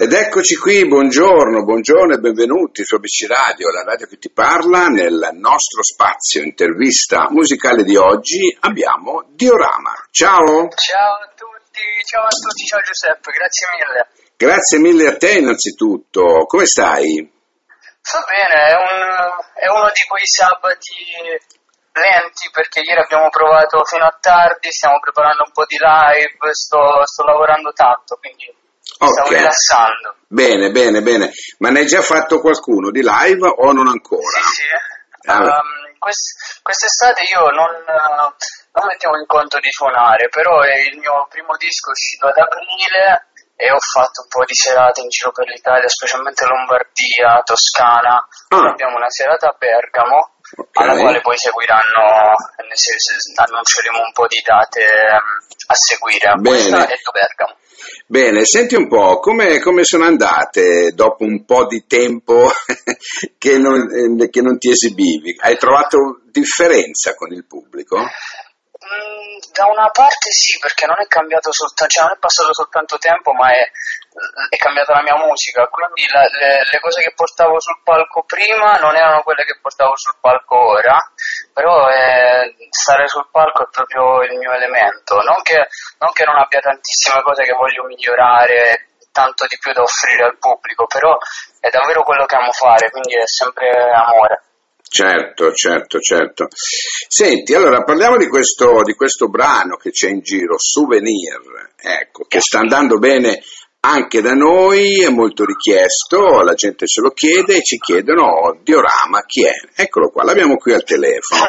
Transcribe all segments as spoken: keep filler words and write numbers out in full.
Ed eccoci qui, buongiorno, buongiorno e benvenuti su A B C Radio, la radio che ti parla. Nel nostro spazio intervista musicale di oggi abbiamo Diorama. Ciao! Ciao a tutti, ciao a tutti, ciao Giuseppe, grazie mille. Grazie mille a te innanzitutto, come stai? Sto bene, è, un, è uno di quei sabati lenti perché ieri abbiamo provato fino a tardi, stiamo preparando un po' di live, sto, sto lavorando tanto, quindi... Okay. Stavo rilassando. Bene, bene, bene. Ma ne hai già fatto qualcuno di live o non ancora? Sì, sì. Ah. Um, quest- quest'estate io non, uh, non mettevo in conto di suonare, però il mio primo disco è uscito ad aprile e ho fatto un po' di serate in giro per l'Italia, specialmente Lombardia, Toscana. Ah. Abbiamo una serata a Bergamo, okay, alla quale poi seguiranno, annunceremo un po' di date a seguire. Bene. Questa Bergamo. Bene, senti un po', come, come sono andate dopo un po' di tempo che, non, eh, che non ti esibivi? Hai trovato differenza con il pubblico? Mm, da una parte sì, perché non è cambiato soltanto, cioè non è passato soltanto tempo, ma è, è cambiata la mia musica, quindi la, le, le cose che portavo sul palco prima non erano quelle che portavo sul palco ora, però eh, stare sul palco è proprio il mio elemento, non che, non che non abbia tantissime cose che voglio migliorare, tanto di più da offrire al pubblico, però è davvero quello che amo fare, quindi è sempre amore. Certo, certo, certo. Senti, allora parliamo di questo, di questo brano che c'è in giro, Souvenir, ecco, che sta andando bene anche da noi, è molto richiesto, la gente ce lo chiede e ci chiedono Diorama chi è? Eccolo qua, l'abbiamo qui al telefono.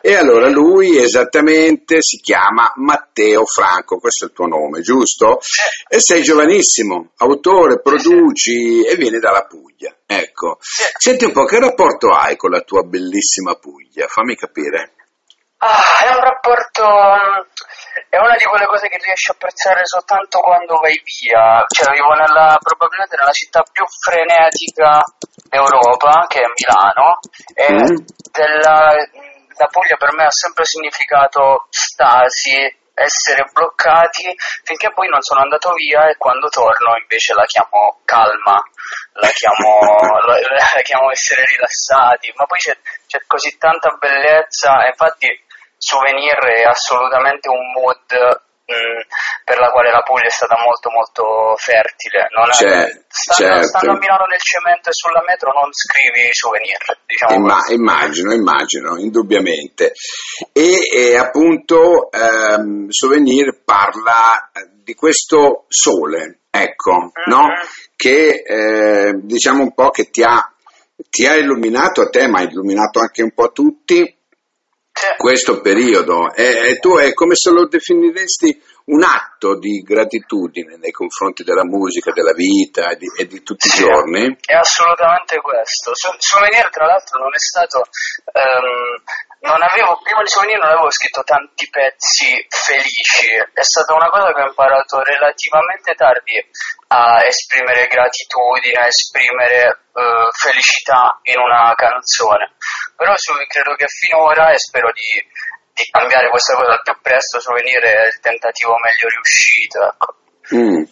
E allora lui esattamente si chiama Matteo Franco, questo è il tuo nome, giusto? E sei giovanissimo, autore, produci e vieni dalla Puglia. Ecco, senti un po', che rapporto hai con la tua bellissima Puglia? Fammi capire. Ah, è un rapporto, è una di quelle cose che riesci a apprezzare soltanto quando vai via, cioè vivo nella, probabilmente nella città più frenetica d'Europa, che è Milano, e mm. della, la Puglia per me ha sempre significato stasi, essere bloccati, finché poi non sono andato via e quando torno invece la chiamo calma, la chiamo, la, la chiamo essere rilassati, ma poi c'è, c'è così tanta bellezza, infatti Souvenir è assolutamente un mood mh, per la quale la Puglia è stata molto molto fertile, non è, stanno, certo. Stando a Milano nel cemento e sulla metro non scrivi Souvenir, diciamo. Imma, immagino, immagino, indubbiamente. E, e appunto ehm, Souvenir parla di questo sole, ecco, mm-hmm. no? Che eh, diciamo un po' che ti ha, ti ha illuminato a te, ma ha illuminato anche un po' a tutti. Questo periodo, e, e tu è come se lo definiresti un atto di gratitudine nei confronti della musica, della vita e di, e di tutti sì, i giorni? È assolutamente questo. Souvenir tra l'altro non è stato, um, non avevo, prima di Souvenir non avevo scritto tanti pezzi felici, è stata una cosa che ho imparato relativamente tardi a esprimere gratitudine, a esprimere uh, felicità in una canzone. Però credo che finora, e spero di, di cambiare questa cosa al più presto, Souvenir è il tentativo meglio riuscito. Ecco. Mm.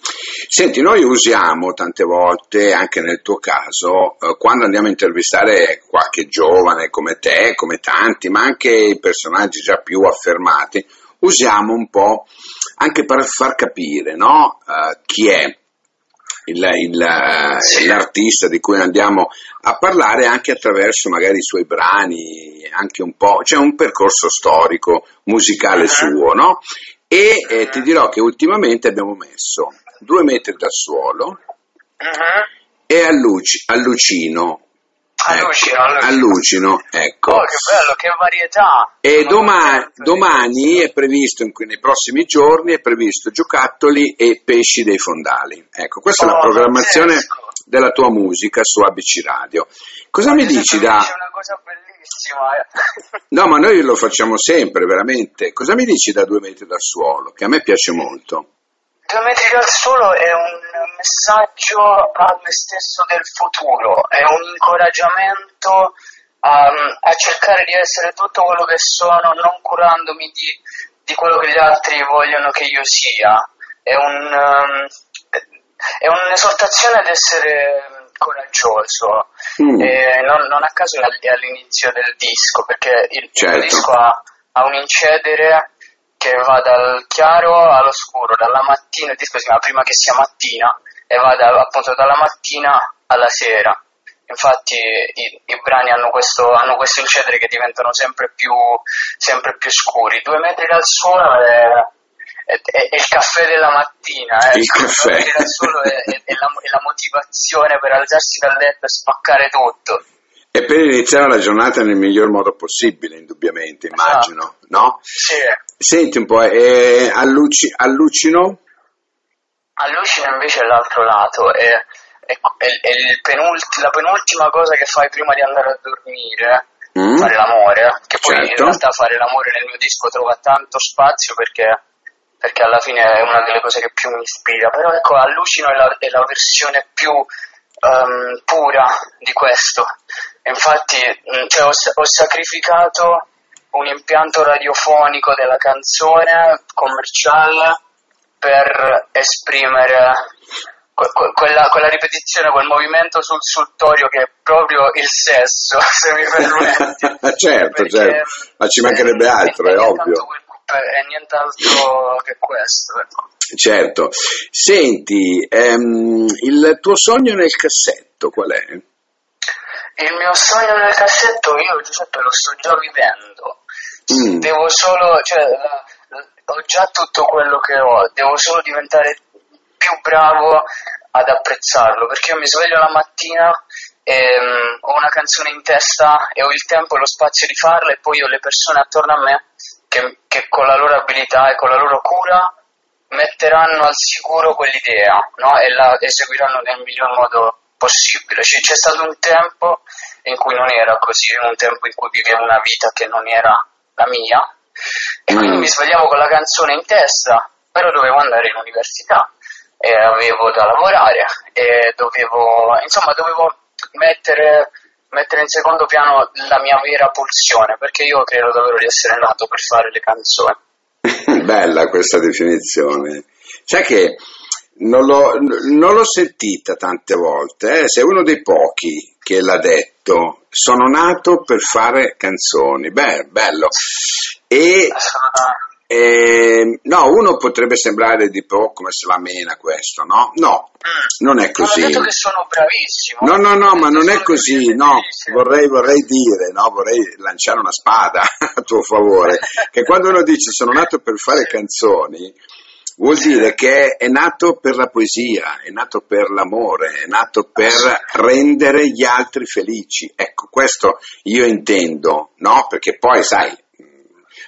Senti, noi usiamo tante volte, anche nel tuo caso, eh, quando andiamo a intervistare qualche giovane come te, come tanti, ma anche i personaggi già più affermati, usiamo un po' anche per far capire, no? eh, chi è. Il, il, sì. l'artista di cui andiamo a parlare anche attraverso magari i suoi brani, anche un po', c'è cioè un percorso storico, musicale uh-huh. suo, no? E uh-huh. eh, ti dirò che ultimamente abbiamo messo Due metri dal suolo uh-huh. e alluci, Allucino. Allucino, ecco, allucino. allucino, ecco. Oh, che bello, che varietà! E domani, domani è previsto, nei prossimi giorni, è previsto Giocattoli e Pesci dei fondali. Ecco, questa oh, è la programmazione pazzesco. Della tua musica su A B C Radio. Cosa ma mi dici da... È una cosa bellissima. No, ma noi lo facciamo sempre, veramente. Cosa mi dici da Due metri dal suolo, che a me piace molto? Due metri dal suolo è un messaggio a me stesso del futuro, è un incoraggiamento a, a cercare di essere tutto quello che sono, non curandomi di, di quello che gli altri vogliono che io sia. È un, um, è un'esortazione ad essere coraggioso, mm. e non, non a caso è all'inizio del disco, perché il, certo. il disco ha, ha un incedere che va dal chiaro all'oscuro, dalla mattina, il disco si chiama Prima che sia mattina, e va da, appunto dalla mattina alla sera. Infatti i, i brani hanno questo, hanno questo incedere che diventano sempre più, sempre più scuri. Due metri dal sole è, è, è, è il caffè della mattina, eh. il caffè. Due metri dal sole è, è, è, la, è la motivazione per alzarsi dal letto e spaccare tutto. E per iniziare la giornata nel miglior modo possibile, indubbiamente, immagino, esatto. no? Sì. Senti un po', eh, alluci, allucino? Allucino invece è l'altro lato, è... È, è, è il penulti, la penultima cosa che fai prima di andare a dormire, mm. fare l'amore, che poi certo. in realtà fare l'amore nel mio disco trova tanto spazio perché, perché alla fine è una delle cose che più mi ispira, però ecco, Allucino è la, è la versione più um, pura di questo. Infatti cioè, ho, ho sacrificato un impianto radiofonico della canzone commerciale per esprimere Quella, quella ripetizione, quel movimento sul sultorio che è proprio il sesso, se mi permetti. certo, Perché certo, ma ci mancherebbe altro, è, è, è ovvio. È nient'altro che questo. Ecco. Certo. Senti, ehm, il tuo sogno nel cassetto qual è? Il mio sogno nel cassetto io, Giuseppe, lo sto già vivendo. Mm. Devo solo, cioè, ho già tutto quello che ho, devo solo diventare più bravo ad apprezzarlo, perché io mi sveglio la mattina e um, ho una canzone in testa e ho il tempo e lo spazio di farla, e poi ho le persone attorno a me che, che con la loro abilità e con la loro cura metteranno al sicuro quell'idea, no? E la eseguiranno nel miglior modo possibile. Cioè, c'è stato un tempo in cui non era così, un tempo in cui vivevo una vita che non era la mia, e quindi mi svegliavo con la canzone in testa, però dovevo andare in università e avevo da lavorare e dovevo, insomma, dovevo mettere, mettere in secondo piano la mia vera pulsione, perché io credo davvero di essere nato per fare le canzoni. Bella questa definizione. Sai che non l'ho, non l'ho sentita tante volte, eh? Sei uno dei pochi che l'ha detto. Sono nato per fare canzoni. Beh, bello. E... Eh, no, uno potrebbe sembrare di po' come se la mena questo, no? No, mm. non è così. Non ho detto che sono bravissimo. No, no, no, ma non è così, no, vorrei, vorrei dire, no, vorrei lanciare una spada a tuo favore, che quando uno dice sono nato per fare canzoni, vuol dire che è nato per la poesia, è nato per l'amore, è nato per rendere gli altri felici. Ecco, questo io intendo, no? Perché poi, sai,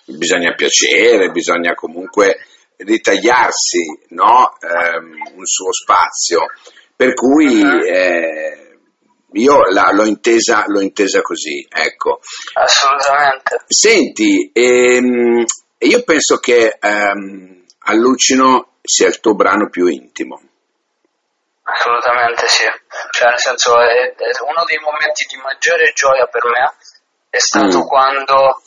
bisogna piacere, bisogna comunque ritagliarsi, no? eh, un suo spazio, per cui eh, io la, l'ho, intesa, l'ho intesa così, ecco. Assolutamente. Senti, ehm, io penso che ehm, Allucino sia il tuo brano più intimo. Assolutamente sì, cioè nel senso è, è uno dei momenti di maggiore gioia per me è stato mm. quando...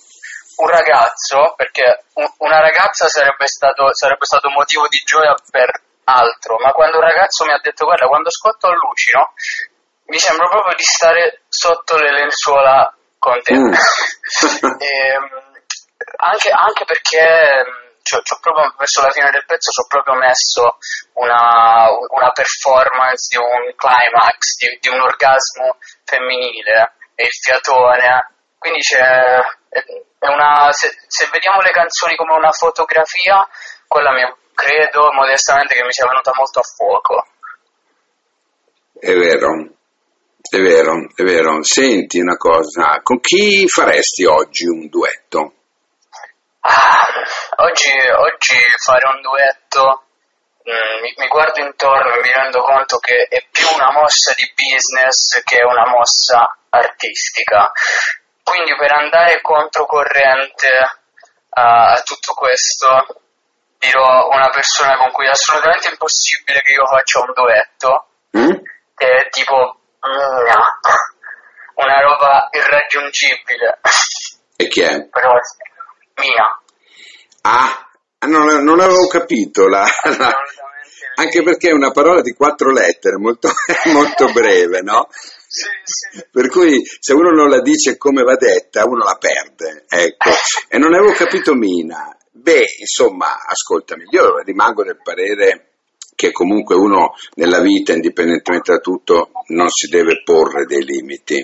un ragazzo, perché una ragazza sarebbe stato, sarebbe stato motivo di gioia per altro, ma quando un ragazzo mi ha detto guarda, quando scotto Allucino mi sembra proprio di stare sotto le lenzuola con te. Mm. e, anche, anche perché cioè, cioè proprio verso la fine del pezzo ci ho proprio messo una, una performance di un climax, di, di un orgasmo femminile e il fiatone, quindi c'è... È una, se, se vediamo le canzoni come una fotografia, quella mi, credo modestamente che mi sia venuta molto a fuoco. È vero, è vero, è vero. Senti una cosa, con chi faresti oggi un duetto? Ah, oggi, oggi fare un duetto, mh, mi, mi guardo intorno e mi rendo conto che è più una mossa di business che una mossa artistica. Quindi per andare controcorrente a, a tutto questo dirò una persona con cui è assolutamente impossibile che io faccia un duetto, mm? che è tipo Mina, una roba irraggiungibile. E chi è? Però Mina. Ah, non, non avevo capito la, la, anche perché è una parola di quattro lettere, molto, molto breve, no? Sì, sì. Per cui se uno non la dice come va detta, uno la perde, ecco. E non avevo capito Mina. Beh, insomma, ascoltami, io rimango del parere che comunque uno nella vita, indipendentemente da tutto, non si deve porre dei limiti.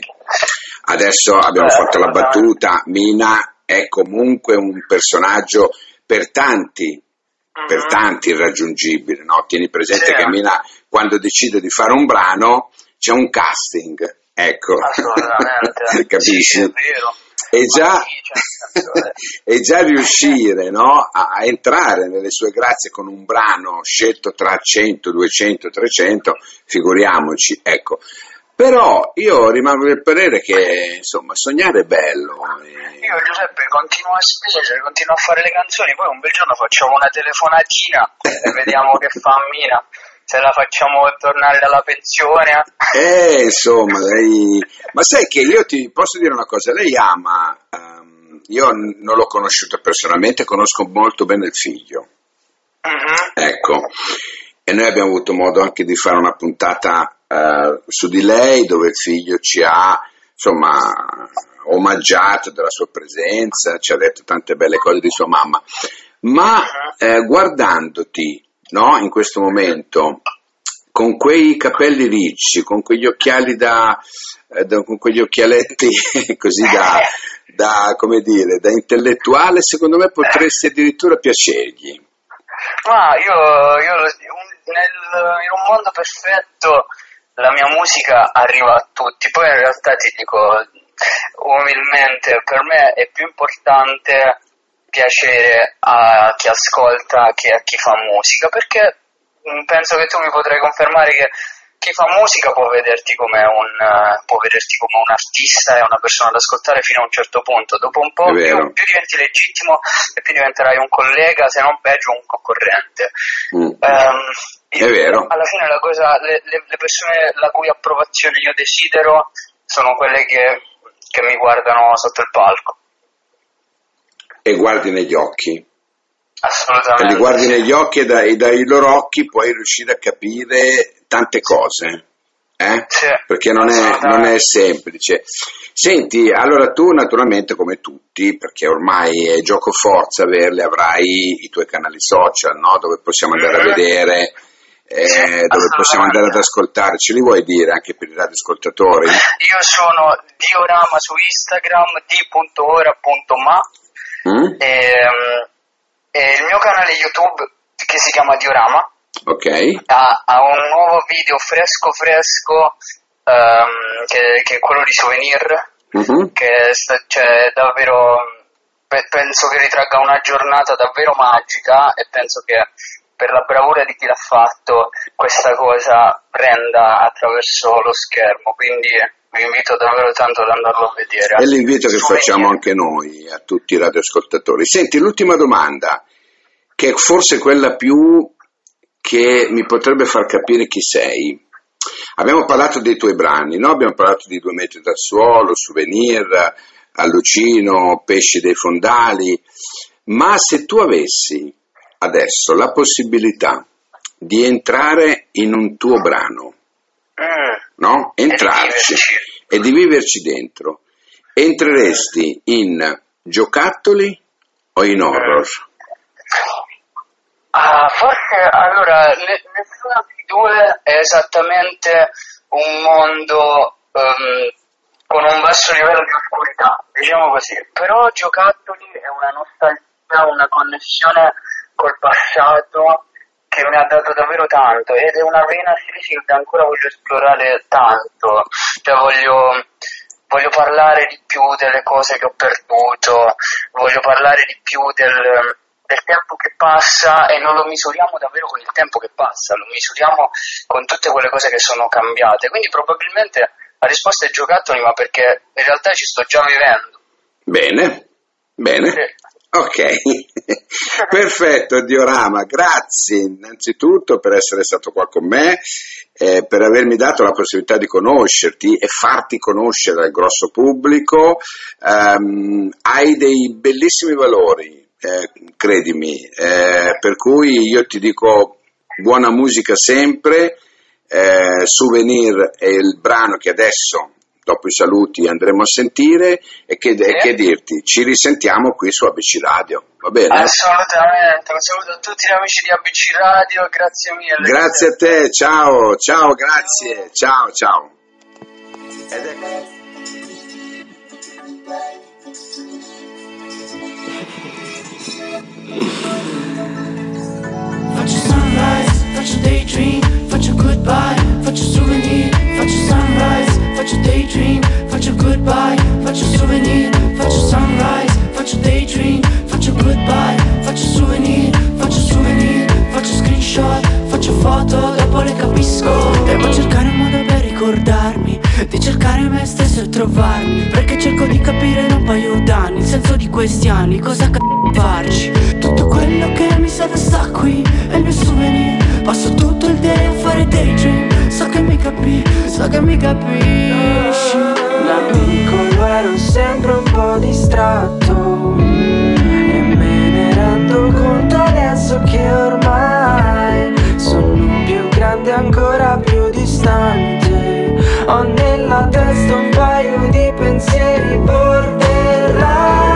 Adesso abbiamo fatto la battuta, Mina è comunque un personaggio per tanti, per tanti irraggiungibile, no? Tieni presente che Mina, quando decide di fare un brano, c'è un casting, ecco, capisci? È vero. E già, e già riuscire, no, a, a entrare nelle sue grazie con un brano scelto tra cento, duecento, trecento, figuriamoci, ecco. Però io rimango del parere che, insomma, sognare è bello. E... Io, Giuseppe, continuo a spingere, continuo a fare le canzoni, poi un bel giorno facciamo una telefonatina e vediamo che fa Mina. Se la facciamo tornare dalla pensione. Eh, insomma, lei... Ma sai che io ti posso dire una cosa, lei ama, um, io n- non l'ho conosciuta personalmente, conosco molto bene il figlio. Uh-huh. Ecco, e noi abbiamo avuto modo anche di fare una puntata uh, su di lei, dove il figlio ci ha, insomma, omaggiato della sua presenza, ci ha detto tante belle cose di sua mamma, ma uh-huh. eh, guardandoti, no, in questo momento, con quei capelli ricci, con quegli occhiali da, eh, da con quegli occhialetti così da, da, come dire, da intellettuale, secondo me potresti addirittura piacergli. Ma ah, io, io un, nel, in un mondo perfetto la mia musica arriva a tutti, poi in realtà ti dico umilmente, per me è più importante piacere a chi ascolta che a chi fa musica, perché penso che tu mi potrai confermare che chi fa musica può vederti come un può vederti come un artista e una persona da ascoltare fino a un certo punto, dopo un po' più, più diventi legittimo e più diventerai un collega, se non peggio un concorrente. Mm. Um, è vero. Alla fine la cosa, le, le, le persone la cui approvazione io desidero sono quelle che, che mi guardano sotto il palco. E guardi negli occhi. Assolutamente. E li guardi negli occhi e dai, dai loro occhi puoi riuscire a capire tante cose, eh? Sì, perché non è, non è semplice. Senti, allora tu naturalmente, come tutti, perché ormai è gioco forza averle, avrai i tuoi canali social, no? Dove possiamo andare mm-hmm. a vedere, eh, sì, dove possiamo andare ad ascoltare. Ce li vuoi dire anche per i radioascoltatori? Io sono Diorama su Instagram, di punto ora punto ma. Mm? E, um, e il mio canale YouTube, che si chiama Diorama, okay. ha, ha un nuovo video fresco fresco um, che, che è quello di souvenir, mm-hmm. che sta, cioè, davvero pe- penso che ritragga una giornata davvero magica, e penso che per la bravura di chi l'ha fatto questa cosa prenda attraverso lo schermo, quindi vi invito davvero tanto ad andarlo a vedere. E l'invito che facciamo anche noi a tutti i radioascoltatori. Senti, l'ultima domanda, che è forse quella più che mi potrebbe far capire chi sei. Abbiamo parlato dei tuoi brani, no? Abbiamo parlato di Due metri dal suolo, Souvenir, Allucino, Pesci dei fondali, ma se tu avessi adesso la possibilità di entrare in un tuo brano, no? Entrarci e di viverci dentro, entreresti in giocattoli o in horror? Ah, forse allora nessuna dei due è esattamente un mondo um, con un basso livello di oscurità, diciamo così, però giocattoli è una nostalgia, una connessione col passato che mi ha dato davvero tanto, ed è una vena striscia che ancora voglio esplorare tanto, cioè voglio, voglio parlare di più delle cose che ho perduto, voglio parlare di più del, del tempo che passa, e non lo misuriamo davvero con il tempo che passa, lo misuriamo con tutte quelle cose che sono cambiate, quindi probabilmente la risposta è giocattoli, ma perché in realtà ci sto già vivendo. Bene, bene. Sì. Ok, perfetto Diorama, grazie innanzitutto per essere stato qua con me, eh, per avermi dato la possibilità di conoscerti e farti conoscere al grosso pubblico. Um, hai dei bellissimi valori, eh, credimi, eh, per cui io ti dico buona musica sempre, eh, Souvenir è il brano che adesso, dopo i saluti, andremo a sentire, e che, sì. e che dirti, ci risentiamo qui su A B C Radio, va bene? Assolutamente, un saluto a tutti gli amici di A B C Radio, grazie mille. Grazie a te, ciao, ciao, grazie, ciao, ciao. Ed ecco. Faccio sunrise, faccio daydream, faccio goodbye, faccio souvenir, faccio sunrise, faccio daydream, faccio goodbye, faccio souvenir, faccio sunrise, faccio daydream, faccio goodbye, faccio souvenir, faccio souvenir, faccio screenshot, faccio foto, dopo le capisco. Devo cercare un modo per ricordarmi di cercare me stesso e trovarmi, perché cerco di capire da un paio d'anni il senso di questi anni, cosa c***o farci. Tutto quello che mi serve sta qui, è il mio souvenir. Passo tutto il day a fare daydream. So che mi capi, so che mi capisci. Da piccolo ero sempre un po' distratto e me ne rendo conto adesso che ormai sono più grande, ancora più distante. Ho nella testa un paio di pensieri borderline.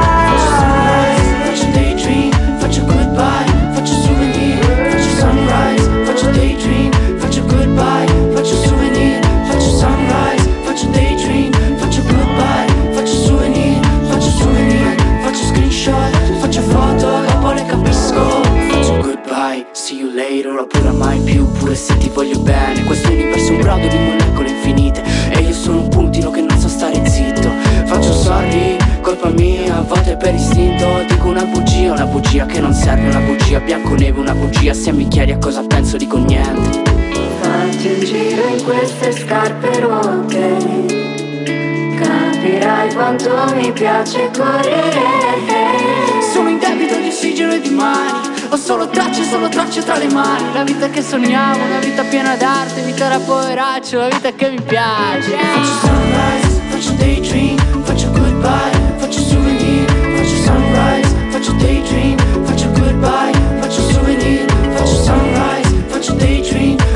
See you later, oppure mai più, pure se ti voglio bene. Questo universo è un brodo di molecole infinite e io sono un puntino che non so stare zitto. Faccio sorry, colpa mia, a volte per istinto dico una bugia, una bugia che non serve, una bugia bianco neve, una bugia. Se mi chiedi a cosa penso dico niente. Fatti un giro in queste scarpe rotte, capirai quanto mi piace correre. Sono in debito di ossigeno e di mani, ho solo tracce, solo tracce tra le mani. La vita che sognavo, una vita piena d'arte, vita da poveraccio, la vita che mi piace. Faccio sunrise, faccio daydream, faccio goodbye, faccio souvenir. Faccio sunrise, faccio daydream, faccio goodbye, faccio souvenir. Faccio sunrise, faccio daydream.